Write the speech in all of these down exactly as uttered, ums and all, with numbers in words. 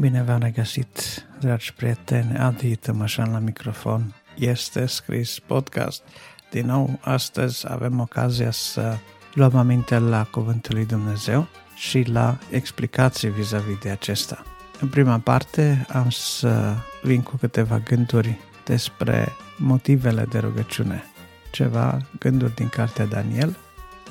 Bine v-am regăsit, dragi prieteni, Adi Tămășan la microfon. Este Scris Podcast. Din nou, astăzi avem ocazia să luăm aminte la Cuvântul lui Dumnezeu și la explicații vis-a-vis de acesta. În prima parte am să vin cu câteva gânduri despre motivele de rugăciune, ceva gânduri din cartea Daniel,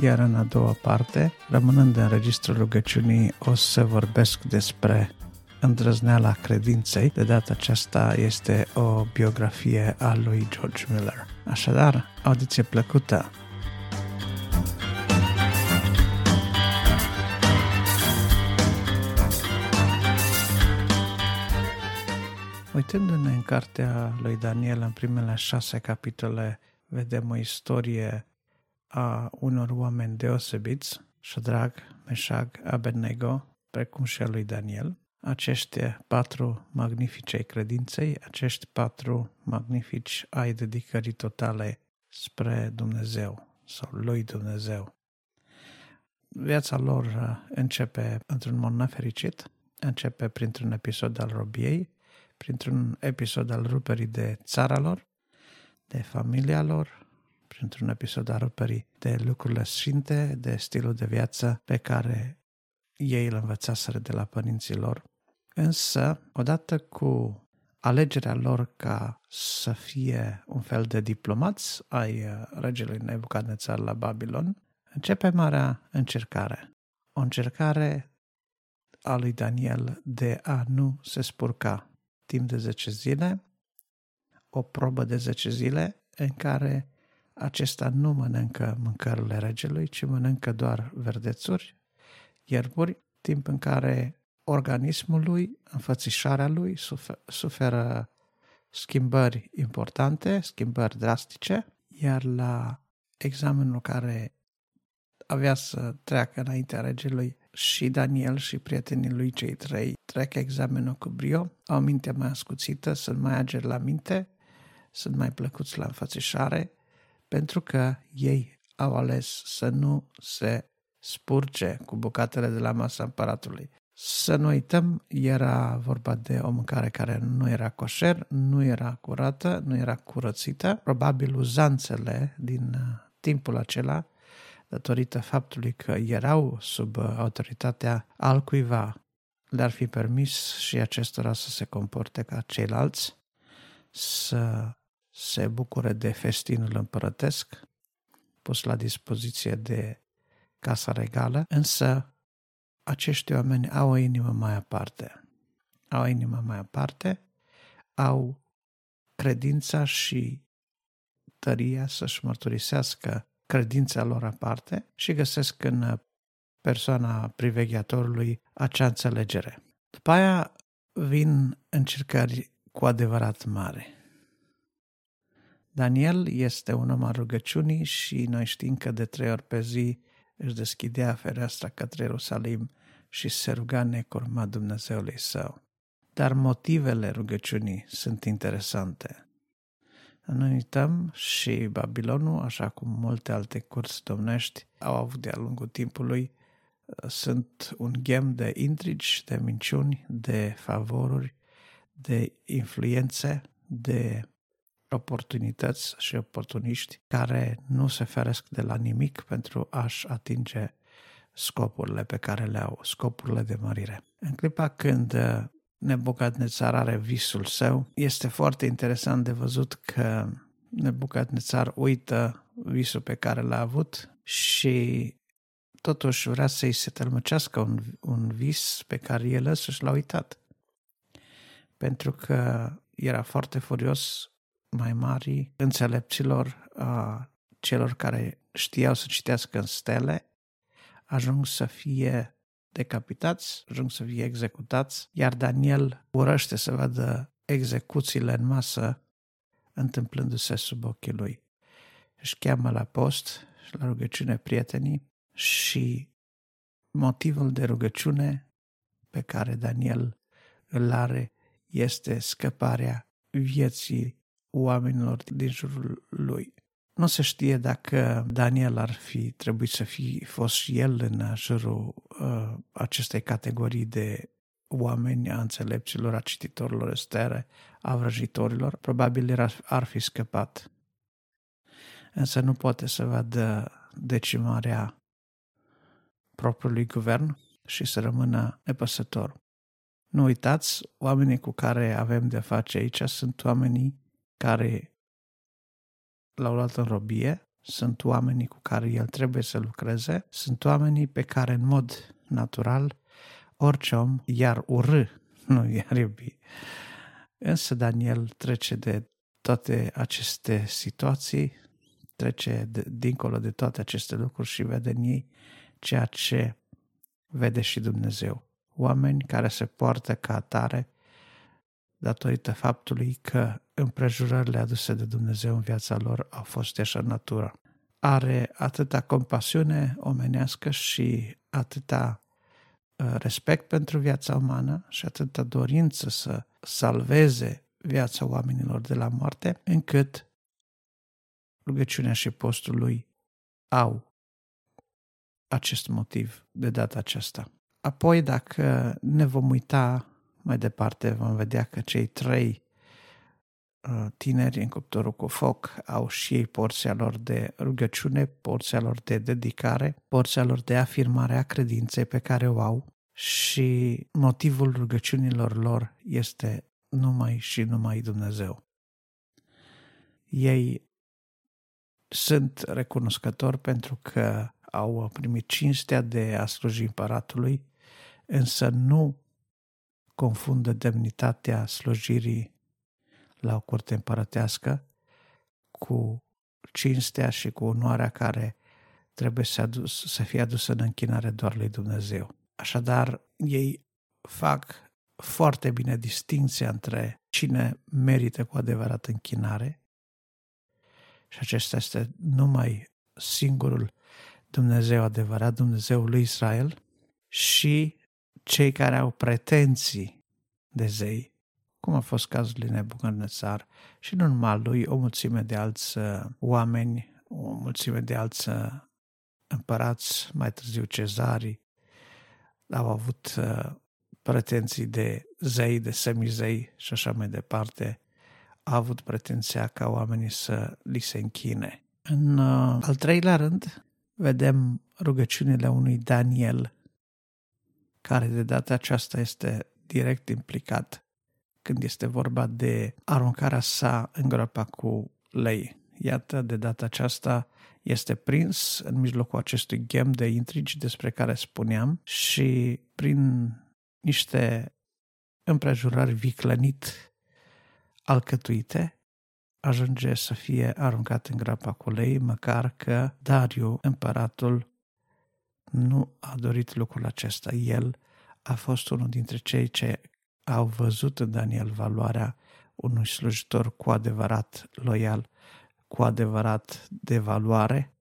iar în a doua parte, rămânând în registrul rugăciunii, o să vorbesc despre îndrăzneala credinței. De data aceasta este o biografie a lui George Müller. Așadar, audiție plăcută! Uitându-ne în cartea lui Daniel, în primele șase capitole, vedem o istorie a unor oameni deosebiți, Șadrac, Meșac, Abednego, precum și a lui Daniel. Acești patru magnifici ai credinței, acești patru magnifici ai dedicării totale spre Dumnezeu sau lui Dumnezeu. Viața lor începe într-un mod nefericit, începe printr-un episod al robiei, printr-un episod al ruperii de țara lor, de familia lor, printr-un episod al ruperii de lucrurile sfinte, de stilul de viață pe care ei îl învățaseră de la părinții lor. Însă, odată cu alegerea lor ca să fie un fel de diplomați ai regelui Nebucadnețar la Babilon, începe marea încercare. O încercare a lui Daniel de a nu se spurca. Timp de zece zile, o probă de zece zile în care acesta nu mănâncă mâncările regelui, ci mănâncă doar verdețuri, ierburi, timp în care organismul lui, înfățișarea lui, suferă schimbări importante, schimbări drastice, iar la examenul care avea să treacă înaintea regelui, și Daniel și prietenii lui, cei trei, trec examenul cu brio, au mintea mai ascuțită, sunt mai ageri la minte, sunt mai plăcuți la înfățișare, pentru că ei au ales să nu se spurge cu bucatele de la masa împăratului. Să nu uităm, era vorba de o mâncare care nu era coșer, nu era curată, nu era curățită. Probabil uzanțele din timpul acela, datorită faptului că erau sub autoritatea altcuiva, le-ar fi permis și acestora să se comporte ca ceilalți, să se bucure de festinul împărătesc pus la dispoziție de Casa Regală, însă acești oameni au o inimă mai aparte. Au o inimă mai aparte, au credința și tăria să-și mărturisească credința lor aparte și găsesc în persoana privegheatorului acea înțelegere. După aia vin încercări cu adevărat mari. Daniel este un om al rugăciunii și noi știm că de trei ori pe zi își deschidea fereastra către Ierusalim și se ruga necurmat Dumnezeului său. Dar motivele rugăciunii sunt interesante. Nu uităm, și Babilonul, așa cum multe alte curți domnești au avut de-a lungul timpului, sunt un ghem de intrigi, de minciuni, de favoruri, de influențe, de oportunități și oportuniști care nu se feresc de la nimic pentru a-și atinge scopurile pe care le au, scopurile de mărire. În clipa când Nebucadnețar are visul său, este foarte interesant de văzut că Nebucadnețar uită visul pe care l-a avut și totuși vrea să-i se tălmăcească un, un vis pe care el însuși l-a uitat. Pentru că era foarte furios mai mari înțelepților, a celor care știau să citească în stele, ajung să fie decapitați, ajung să fie executați, iar Daniel urăște să vadă execuțiile în masă întâmplându-se sub ochii lui. Își cheamă la post și la rugăciune prietenii și motivul de rugăciune pe care Daniel îl are este scăparea vieții oamenilor din jurul lui. Nu se știe dacă Daniel ar fi trebuit să fi fost și el în jurul uh, acestei categorii de oameni, a înțelepților, a cititorilor estere, a vrăjitorilor, probabil ar fi scăpat. Însă nu poate să vadă decimarea propriului guvern și să rămână nepăsător. Nu uitați, oamenii cu care avem de face aici sunt oamenii care l-au luat în robie, sunt oamenii cu care el trebuie să lucreze, sunt oamenii pe care în mod natural orice om i-ar urî, nu i-ar iubi. Însă Daniel trece de toate aceste situații, trece de, dincolo de toate aceste lucruri și vede în ei ceea ce vede și Dumnezeu. Oameni care se poartă ca atare datorită faptului că împrejurările aduse de Dumnezeu în viața lor au fost de așa natură. Are atâta compasiune omenească și atâta respect pentru viața umană și atâta dorință să salveze viața oamenilor de la moarte, încât rugăciunea și postul lui au acest motiv de data aceasta. Apoi, dacă ne vom uita mai departe, vom vedea că cei trei tineri în cuptorul cu foc au și ei porția lor de rugăciune, porția lor de dedicare, porția lor de afirmare a credinței pe care o au și motivul rugăciunilor lor este numai și numai Dumnezeu. Ei sunt recunoscători pentru că au primit cinstea de a sluji împăratului, însă nu confundă demnitatea slujirii la o curte împărătească cu cinstea și cu onoarea care trebuie să, adus, să fie adusă în închinare doar lui Dumnezeu. Așadar, ei fac foarte bine distinția între cine merită cu adevărat închinare și acesta este numai singurul Dumnezeu adevărat, Dumnezeul lui Israel, și cei care au pretenții de zei, cum a fost cazul lui Nebucadnețar și nu numai lui, o mulțime de alți oameni, o mulțime de alți împărați, mai târziu cezarii, au avut pretenții de zei, de semizei și așa mai departe, au avut pretenția ca oamenii să li se închine. În al treilea rând, vedem rugăciunile unui Daniel, care de data aceasta este direct implicat când este vorba de aruncarea sa în groapa cu lei. Iată, de data aceasta este prins în mijlocul acestui ghem de intrigi despre care spuneam și prin niște împrejurări viclănit alcătuite, ajunge să fie aruncat în groapa cu lei, măcar că Darius, împăratul, nu a dorit lucrul acesta. El a fost unul dintre cei ce au văzut în Daniel valoarea unui slujitor cu adevărat loial, cu adevărat de valoare,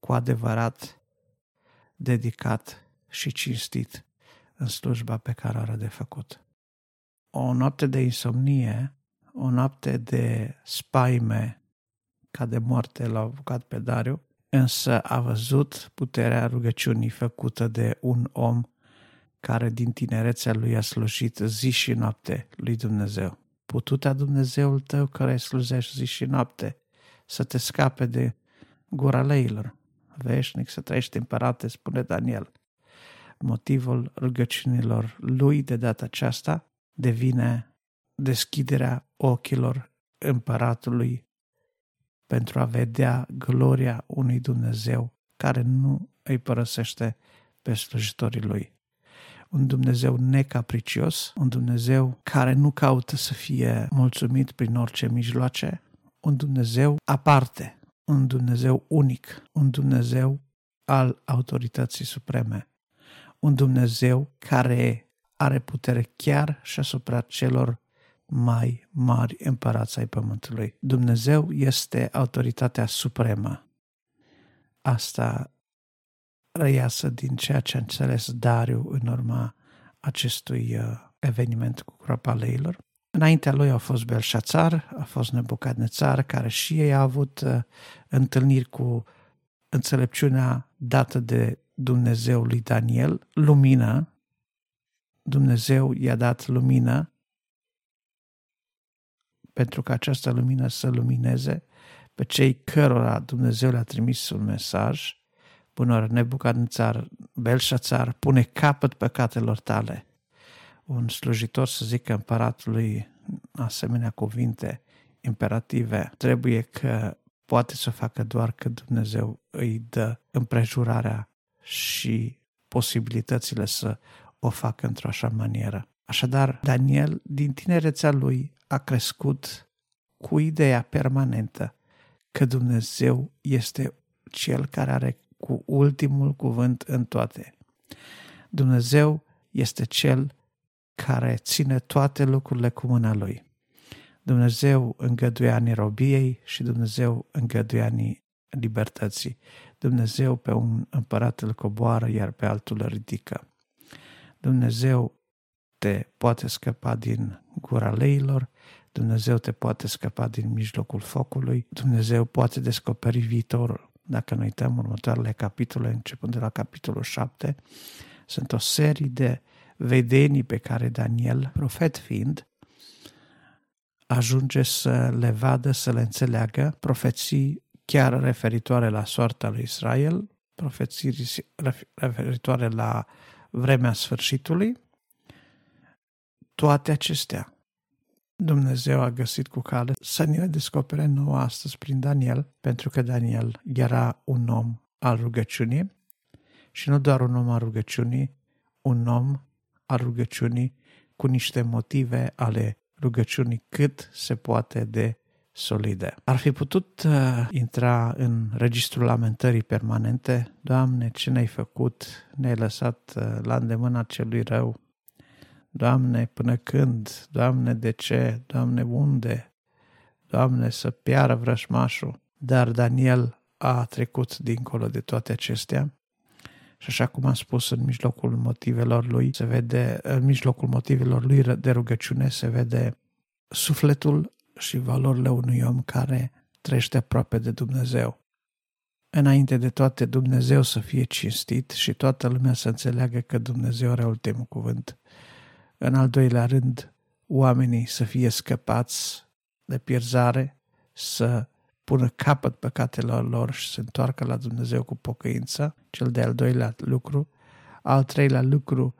cu adevărat dedicat și cinstit în slujba pe care o are de făcut. O noapte de insomnie, o noapte de spaime ca de moarte l-a apucat pe Darius, însă a văzut puterea rugăciunii făcută de un om care din tinerețea lui a slujit zi și noapte lui Dumnezeu. Pututea Dumnezeul tău care slujești zi și noapte să te scape de gura leilor, veșnic să trăiești împărate, spune Daniel. Motivul rugăciunilor lui de data aceasta devine deschiderea ochilor împăratului pentru a vedea gloria unui Dumnezeu care nu îi părăsește pe slujitorii lui. Un Dumnezeu necapricios, un Dumnezeu care nu caută să fie mulțumit prin orice mijloace, un Dumnezeu aparte, un Dumnezeu unic, un Dumnezeu al autorității supreme, un Dumnezeu care are putere chiar și asupra celor mai mari împărați ai pământului. Dumnezeu este autoritatea supremă. Asta reiasă din ceea ce a înțeles Darius în urma acestui eveniment cu groapa leilor. Înaintea lui a fost Belșațar, a fost Nebucadnețar, care și ei au avut întâlniri cu înțelepciunea dată de Dumnezeul lui Daniel, lumină Dumnezeu i-a dat lumină pentru ca această lumină să lumineze pe cei cărora Dumnezeu le-a trimis un mesaj. Bună oră, Nebucadnețar, Belșațar, pune capăt păcatelor tale. Un slujitor să zică împăratului asemenea cuvinte imperative trebuie că poate să facă doar că Dumnezeu îi dă împrejurarea și posibilitățile să o facă într-o așa manieră. Așadar, Daniel, din tinerețea lui, a crescut cu ideea permanentă că Dumnezeu este Cel care are cu ultimul cuvânt în toate. Dumnezeu este Cel care ține toate lucrurile cu mâna Lui. Dumnezeu îngăduie anii robiei și Dumnezeu îngăduie anii libertății. Dumnezeu pe un împărat îl coboară, iar pe altul îl ridică. Dumnezeu te poate scăpa din gura leilor, Dumnezeu te poate scăpa din mijlocul focului, Dumnezeu poate descoperi viitorul. Dacă ne uităm următoarele capitole, începând de la capitolul șapte, sunt o serie de vedenii pe care Daniel, profet fiind, ajunge să le vadă, să le înțeleagă, profeții chiar referitoare la soarta lui Israel, profeții referitoare la vremea sfârșitului, toate acestea. Dumnezeu a găsit cu cale să ne descopere nouă astăzi prin Daniel, pentru că Daniel era un om al rugăciunii și nu doar un om al rugăciunii, un om al rugăciunii cu niște motive ale rugăciunii cât se poate de solide. Ar fi putut uh, intra în registrul lamentării permanente. Doamne, ce ne-ai făcut? Ne-ai lăsat uh, la îndemâna celui rău. Doamne, până când? Doamne, de ce? Doamne, unde? Doamne, să piară vrășmașul. Dar Daniel a trecut dincolo de toate acestea. Și așa cum am spus, în mijlocul motivelor lui se vede, în mijlocul motivelor lui de rugăciune se vede sufletul și valorile unui om care trăiește aproape de Dumnezeu. Înainte de toate, Dumnezeu să fie cinstit și toată lumea să înțeleagă că Dumnezeu are ultimul cuvânt. În al doilea rând, oamenii să fie scăpați de pierzare, să pună capăt păcatelor lor și să întoarcă la Dumnezeu cu pocăință, cel de-al doilea lucru. Al treilea lucru,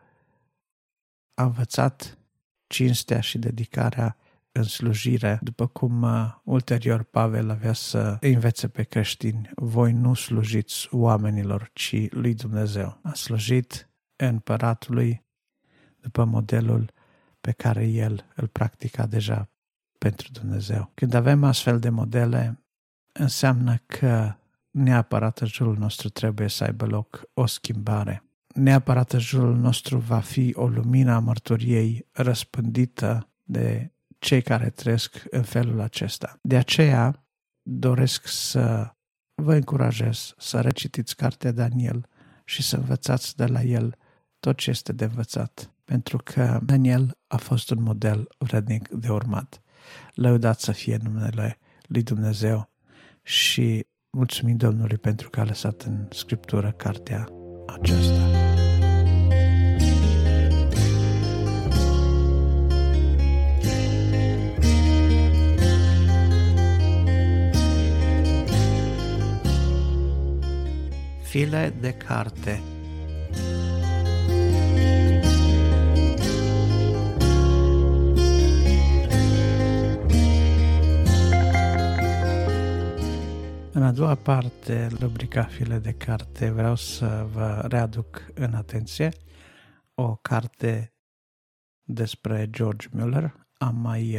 a învățat cinstea și dedicarea în slujire, după cum uh, ulterior Pavel avea să învețe pe creștini. Voi nu slujiți oamenilor, ci lui Dumnezeu. A slujit împăratului după modelul pe care el îl practica deja pentru Dumnezeu. Când avem astfel de modele, înseamnă că neapărat în jurul nostru trebuie să aibă loc o schimbare. Neapărat în jurul nostru va fi o lumină a mărturiei răspândită de cei care trăiesc în felul acesta. De aceea doresc să vă încurajez să recitiți cartea Daniel și să învățați de la el tot ce este de învățat, pentru că Daniel a fost un model vrednic de urmat. Lăudat să fie numele lui Dumnezeu și mulțumim Domnului pentru că a lăsat în Scriptură cartea aceasta. File de carte. În a doua parte, rubrica File de carte, vreau să vă readuc în atenție o carte despre George Müller. Am mai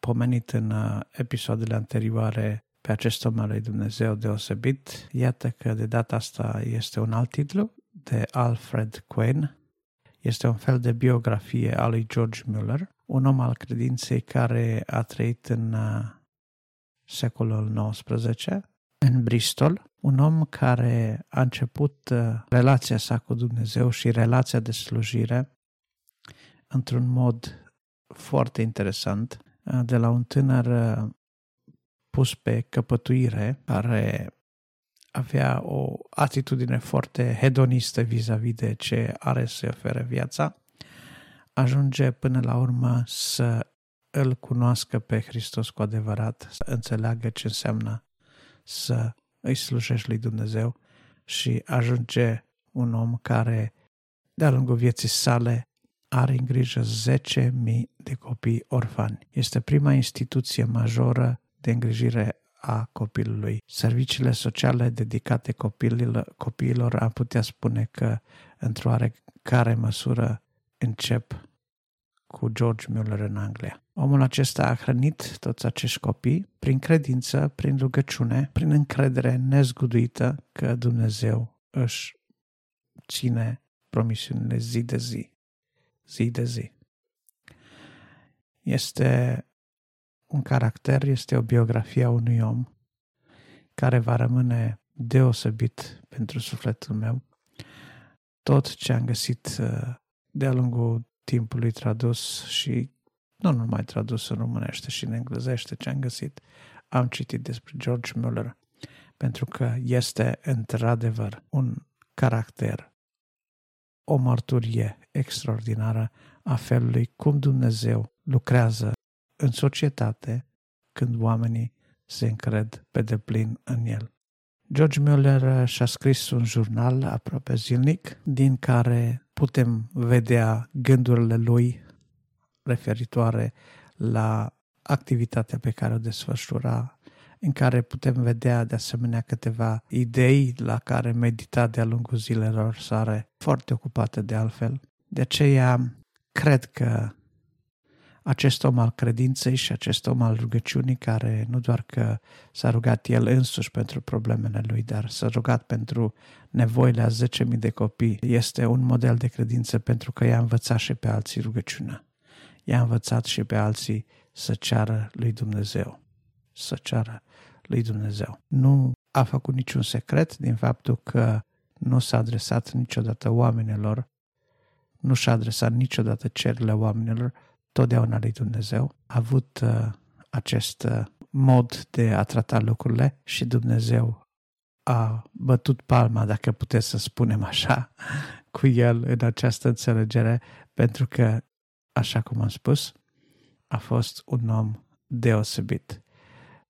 pomenit în episoadele anterioare pe acest om al lui Dumnezeu deosebit. Iată că de data asta este un alt titlu, de Alfred Quinn. Este un fel de biografie a lui George Müller, un om al credinței care a trăit în secolul nouăsprezece, în Bristol, un om care a început relația sa cu Dumnezeu și relația de slujire într-un mod foarte interesant, de la un tânăr pus pe căpătuire, care avea o atitudine foarte hedonistă vis-a-vis de ce are să ofere viața, ajunge până la urmă să îl cunoască pe Hristos cu adevărat, să înțeleagă ce înseamnă să îi slujești lui Dumnezeu și ajunge un om care de-a lungul vieții sale are în grijă zece mii de copii orfani. Este prima instituție majoră de îngrijire a copilului. Serviciile sociale dedicate copiilor am putea spune că într-o oarecare măsură încep cu George Müller în Anglia. Omul acesta a hrănit toți acești copii prin credință, prin rugăciune, prin încredere nezguduită că Dumnezeu își ține promisiunile zi de zi. Zi de zi. Este un caracter, este o biografie a unui om care va rămâne deosebit pentru sufletul meu. Tot ce am găsit de-a lungul timpului tradus și nu numai tradus în românește și în englezește ce am găsit, am citit despre George Müller, pentru că este într-adevăr un caracter, o mărturie extraordinară a felului cum Dumnezeu lucrează în societate când oamenii se încred pe deplin în el. George Müller și-a scris un jurnal aproape zilnic din care putem vedea gândurile lui referitoare la activitatea pe care o desfășura, în care putem vedea de asemenea câteva idei la care medita de-a lungul zilelor sale, foarte ocupate de altfel. De aceea, cred că acest om al credinței și acest om al rugăciunii, care nu doar că s-a rugat el însuși pentru problemele lui, dar s-a rugat pentru nevoile a zece mii de copii, este un model de credință pentru că i-a învățat și pe alții rugăciunea. I-a învățat și pe alții să ceară lui Dumnezeu. Să ceară lui Dumnezeu. Nu a făcut niciun secret din faptul că nu s-a adresat niciodată oamenilor, nu și-a adresat niciodată cererile oamenilor, totdeauna lui Dumnezeu. A avut uh, acest uh, mod de a trata lucrurile și Dumnezeu a bătut palma, dacă puteți să spunem așa, cu el în această înțelegere, pentru că, așa cum am spus, a fost un om deosebit.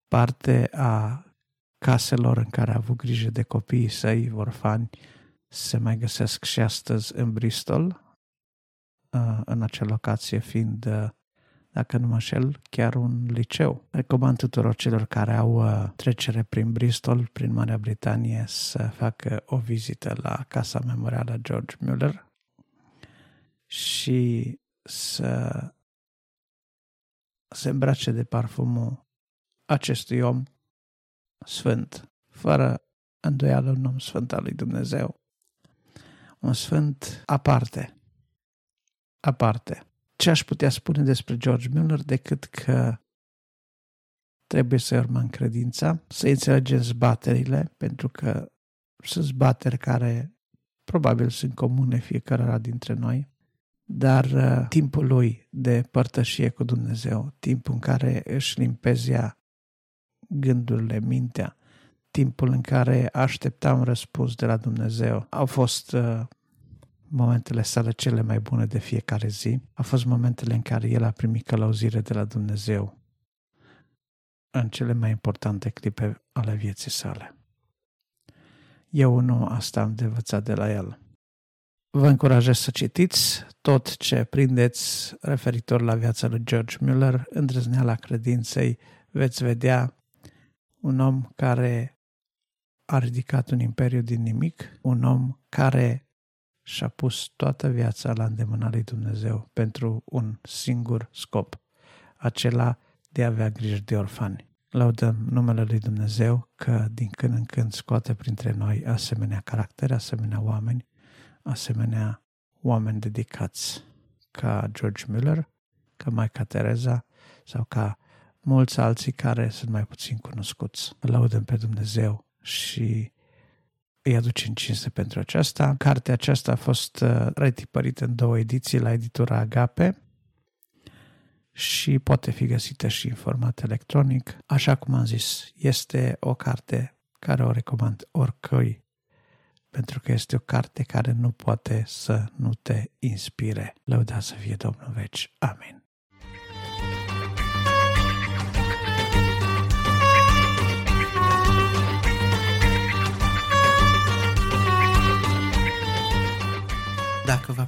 Parte a caselor în care a avut grijă de copiii săi, orfani, se mai găsesc și astăzi în Bristol, în acea locație fiind, dacă nu mă înșel, chiar un liceu. Recomand tuturor celor care au trecere prin Bristol, prin Marea Britanie, să facă o vizită la Casa Memorială George Müller și să se îmbrace de parfumul acestui om sfânt, fără îndoială un om sfânt al lui Dumnezeu, un sfânt aparte. Aparte, ce aș putea spune despre George Müller decât că trebuie să-i urmăm credința, să-i înțelegem zbaterile, pentru că sunt zbateri care probabil sunt comune fiecare dintre noi, dar uh, timpul lui de părtășie cu Dumnezeu, timpul în care își limpezea gândurile, mintea, timpul în care aștepta un răspuns de la Dumnezeu, au fost... Uh, momentele sale cele mai bune de fiecare zi au fost momentele în care el a primit călăuzire de la Dumnezeu în cele mai importante clipe ale vieții sale. Eu nu asta am de învățat de la el. Vă încurajez să citiți tot ce prindeți referitor la viața lui George Müller, îndrăzneala credinței, veți vedea un om care a ridicat un imperiu din nimic, un om care și-a pus toată viața la îndemâna lui Dumnezeu pentru un singur scop, acela de a avea grijă de orfani. Laudăm numele lui Dumnezeu că din când în când scoate printre noi asemenea caractere, asemenea oameni, asemenea oameni dedicați ca George Müller, ca Maica Tereza sau ca mulți alții care sunt mai puțin cunoscuți. Laudăm pe Dumnezeu și îi aduce în cinste pentru aceasta. Cartea aceasta a fost retipărită în două ediții la editura Agape și poate fi găsită și în format electronic. Așa cum am zis, este o carte care o recomand oricui pentru că este o carte care nu poate să nu te inspire. Lăudați să fie Domnul în veci. Amin. Dacă v-a